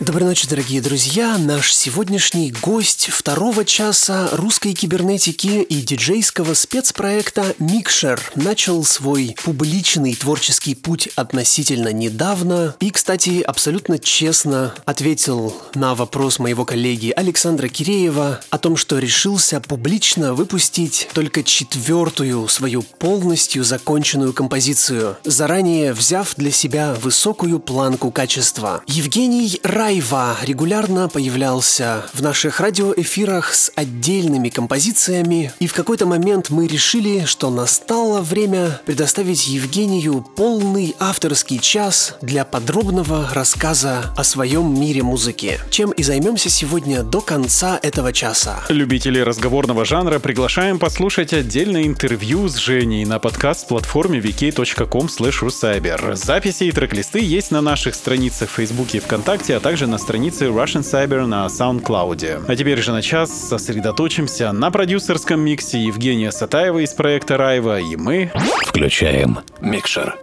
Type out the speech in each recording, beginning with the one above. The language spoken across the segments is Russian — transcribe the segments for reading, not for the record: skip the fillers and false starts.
Доброй ночи, дорогие друзья. Наш сегодняшний гость второго часа русской кибернетики и диджейского спецпроекта «Микшер» начал свой публичный творческий путь относительно недавно и, кстати, абсолютно честно ответил на вопрос моего коллеги Александра Киреева о том, что решился публично выпустить только 4-ю свою полностью законченную композицию, заранее взяв для себя высокую планку качества. Евгений Райва регулярно появлялся в наших радиоэфирах с отдельными композициями, и в какой-то момент мы решили, что настало время предоставить Евгению полный авторский час для подробного рассказа о своем мире музыки, чем и займемся сегодня до конца этого часа. Любители разговорного жанра приглашаем послушать отдельное интервью с Женей на подкаст-платформе vk.com/russайбер. Записи и трек-листы есть на наших страницах в Фейсбуке и ВКонтакте, а также на странице Russian Cyber на SoundCloud. А теперь же на час сосредоточимся на продюсерском миксе Евгения Сатаева из проекта Raiva, и мы включаем микшер.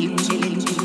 This is the thing.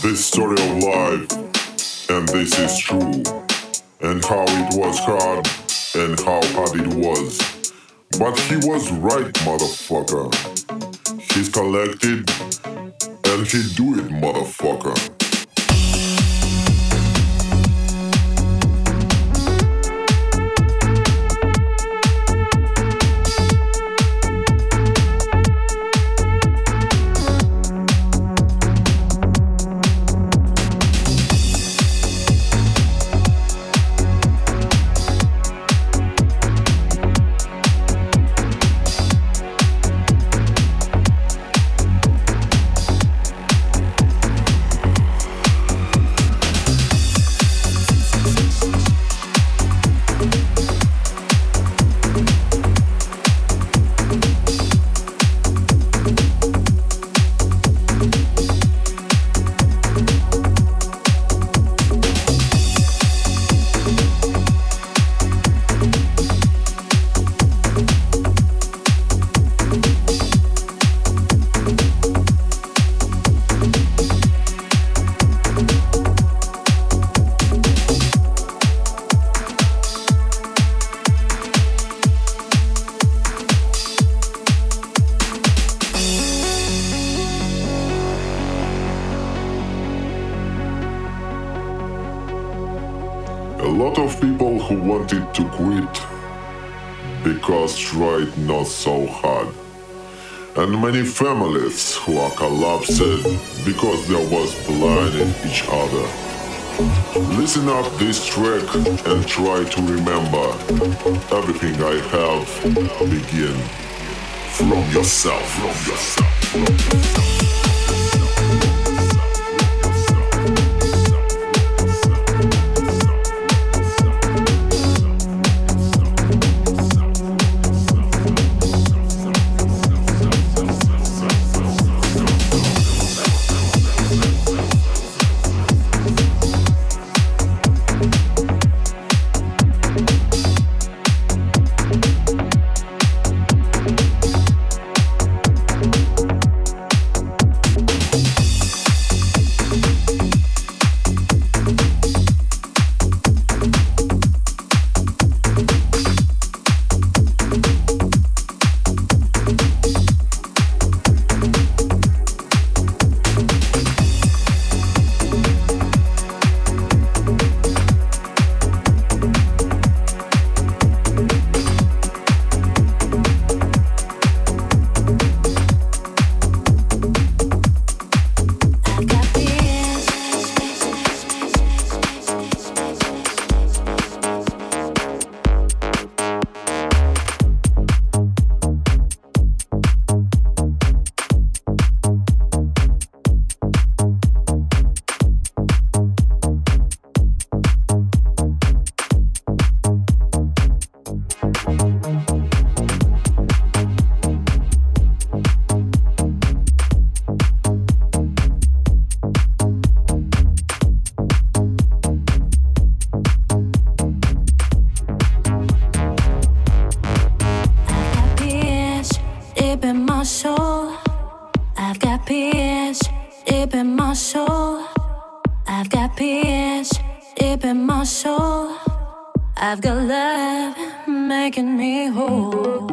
This story of life, and this is true, and how it was hard, and how hard it was. But he was right, motherfucker. He's collected, and he do it, motherfucker. And many families who are collapsed because they was blinding each other. Listen up this track and try to remember everything I have begin from yourself, from yourself. I've got love making me whole.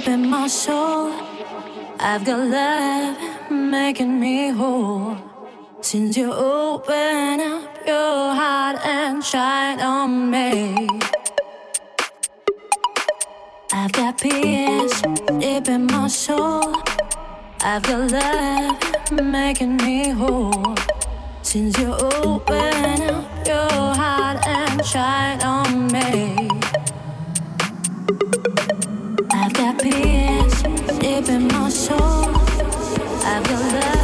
keeping my soul. I've got love making me whole. Since you open up your heart and shine on me, I've got peace deep in my soul. I've got love making me whole. Since you open up your heart and shine on me, I've got peace deep in my soul. I've got love.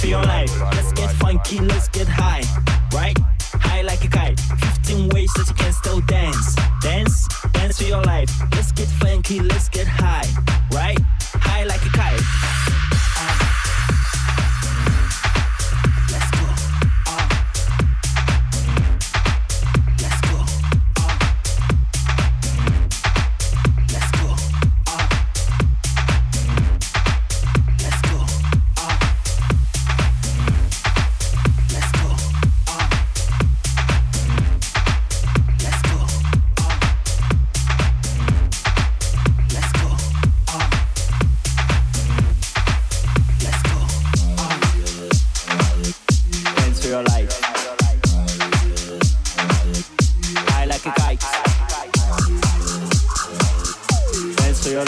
to your life. Let's get funky, let's get high, right? High like a kite. 15 ways that you can still dance. Dance, dance to your life. Let's get funky, let's get high, right? High like a kite. Let's get high, right? High like a kite. 15 ways that you can still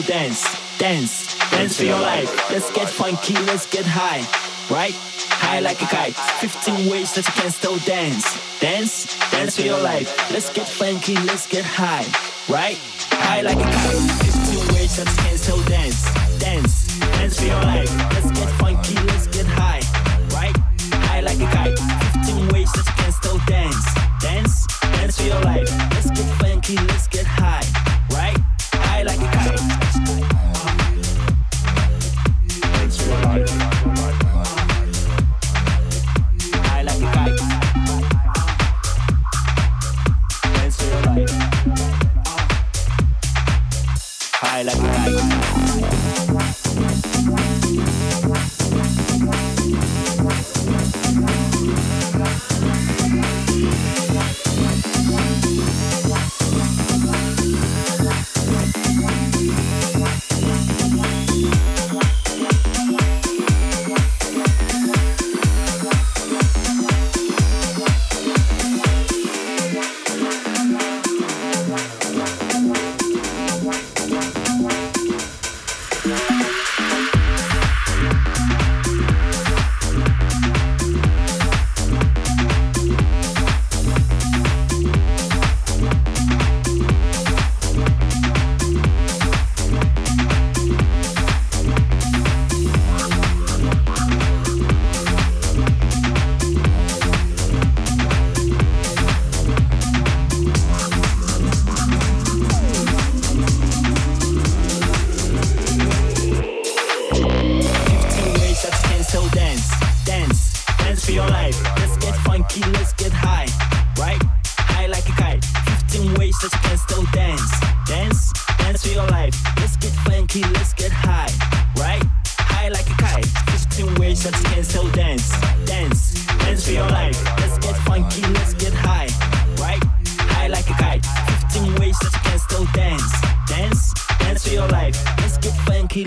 dance. Dance, dance for your life. Let's get funky, let's get high, right? High like a kite. 15 ways that you can still dance. Dance, dance for your life. Let's get funky, let's get high, right? High like a kite. 15 ways that you can still dance. Dance, dance for your life. Let's get funky, let's get high, right? High like a kite.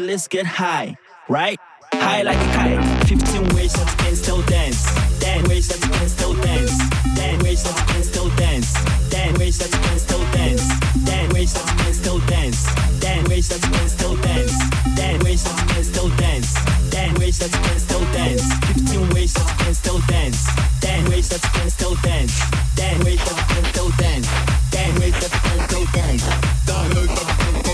Let's get high, right? High like a kite. 15 ways that you can still dance. 10 ways that you can still dance. 10 ways that you can still dance. 10 ways that you can still dance. 10 ways that you can still dance. 10 ways that you can still dance. 10 ways that you can still dance. 10 ways that you can still dance. 15 ways that you can still dance. 10 ways that you can still dance. 10 ways that you can still dance. 10 ways that you can still dance. 10 ways that you can still dance.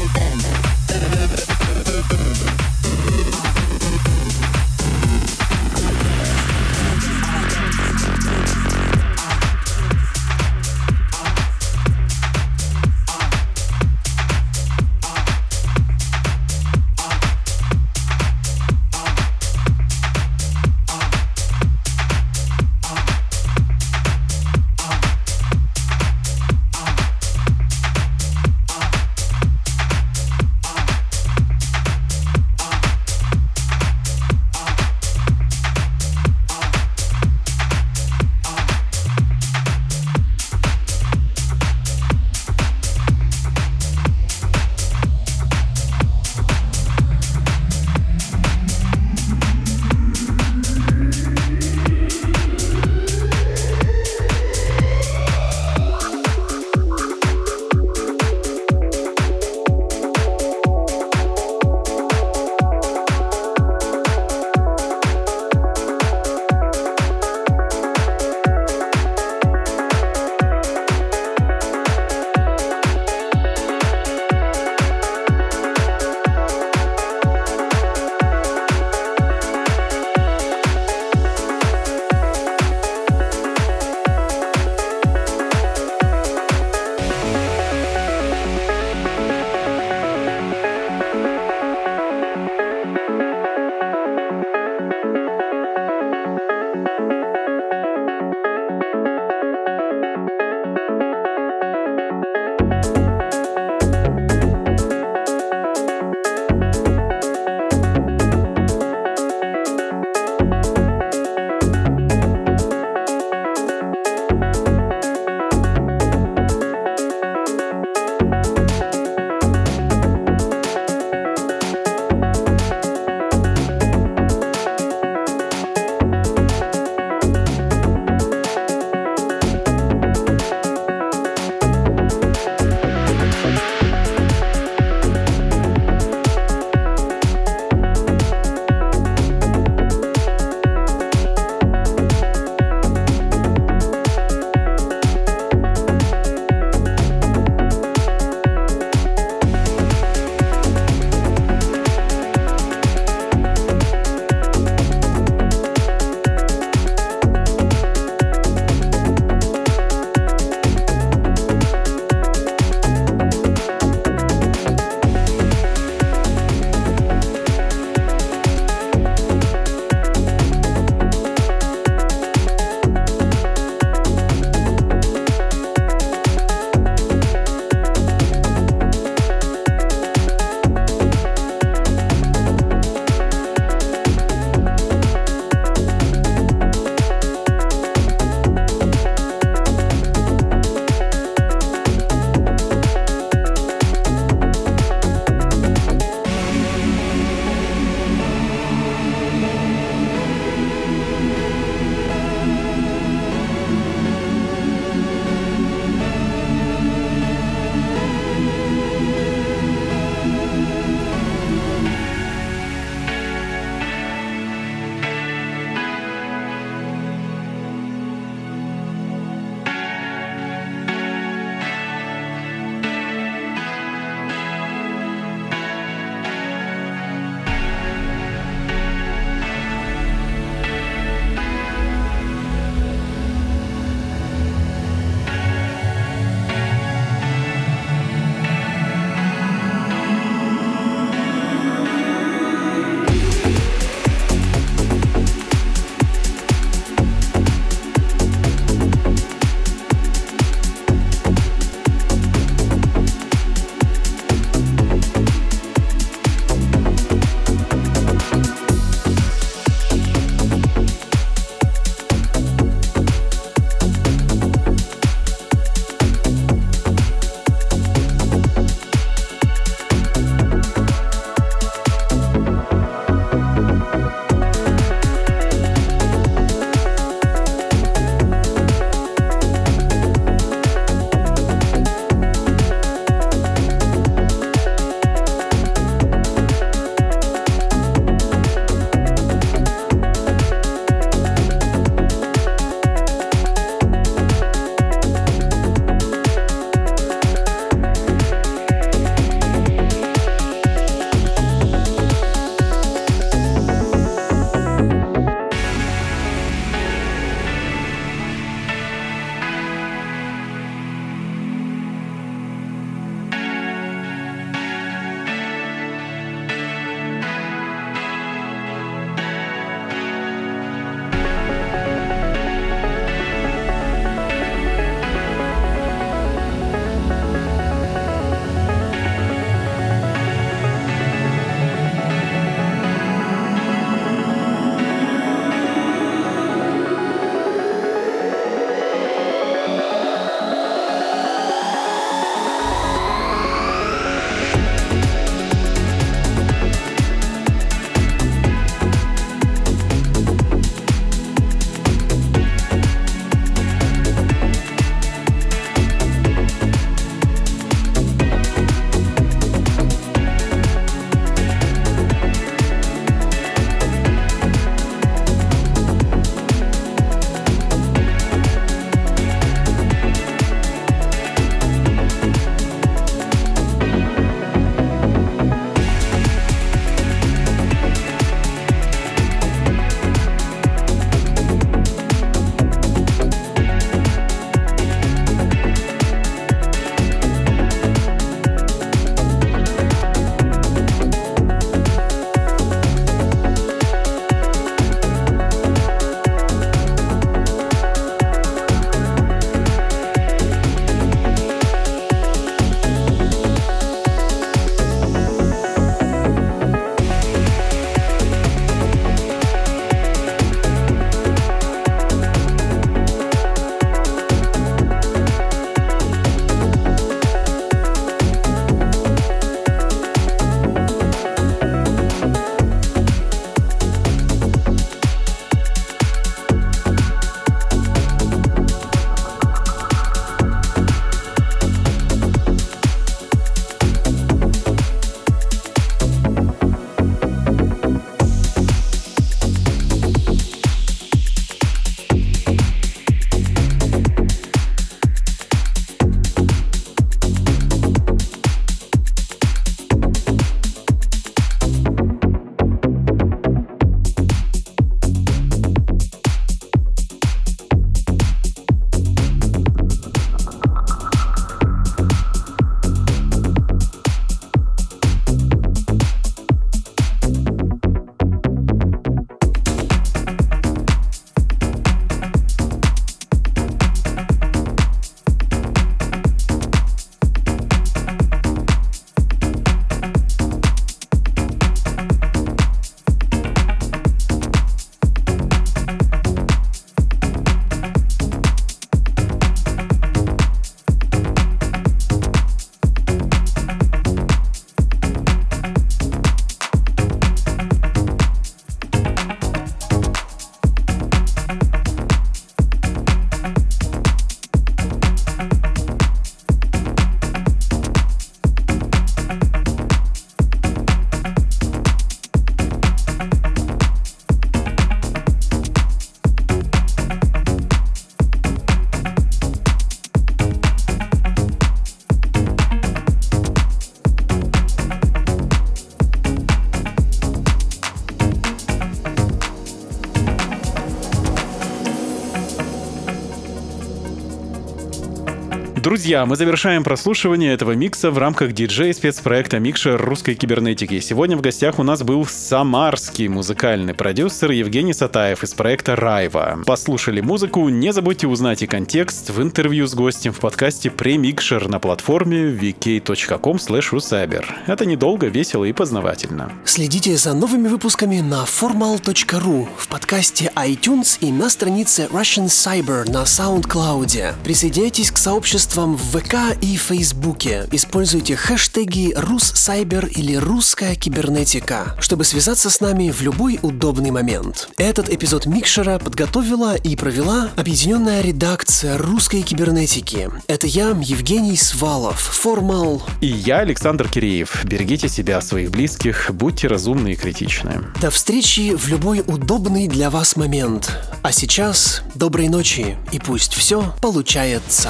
Друзья, мы завершаем прослушивание этого микса в рамках диджей-спецпроекта «Микшер русской кибернетики». Сегодня в гостях у нас был самарский музыкальный продюсер Евгений Сатаев из проекта «Raiva». Послушали музыку, не забудьте узнать и контекст в интервью с гостем в подкасте «Премикшер» на платформе vk.com/russайбер. Это недолго, весело и познавательно. Следите за новыми выпусками на formal.ru, в подкасте iTunes и на странице Russian Cyber на SoundCloud. Присоединяйтесь к сообществам в ВК и Фейсбуке. Используйте хэштеги «Руссайбер» или «Русская кибернетика», чтобы связаться с нами в любой удобный момент. Этот эпизод «Микшера» подготовила и провела объединенная редакция «Русской кибернетики». Это я, Евгений Свалов, Формал. И я, Александр Киреев. Берегите себя, своих близких, будьте разумны и критичны. До встречи в любой удобный для вас момент. А сейчас доброй ночи, и пусть все получается.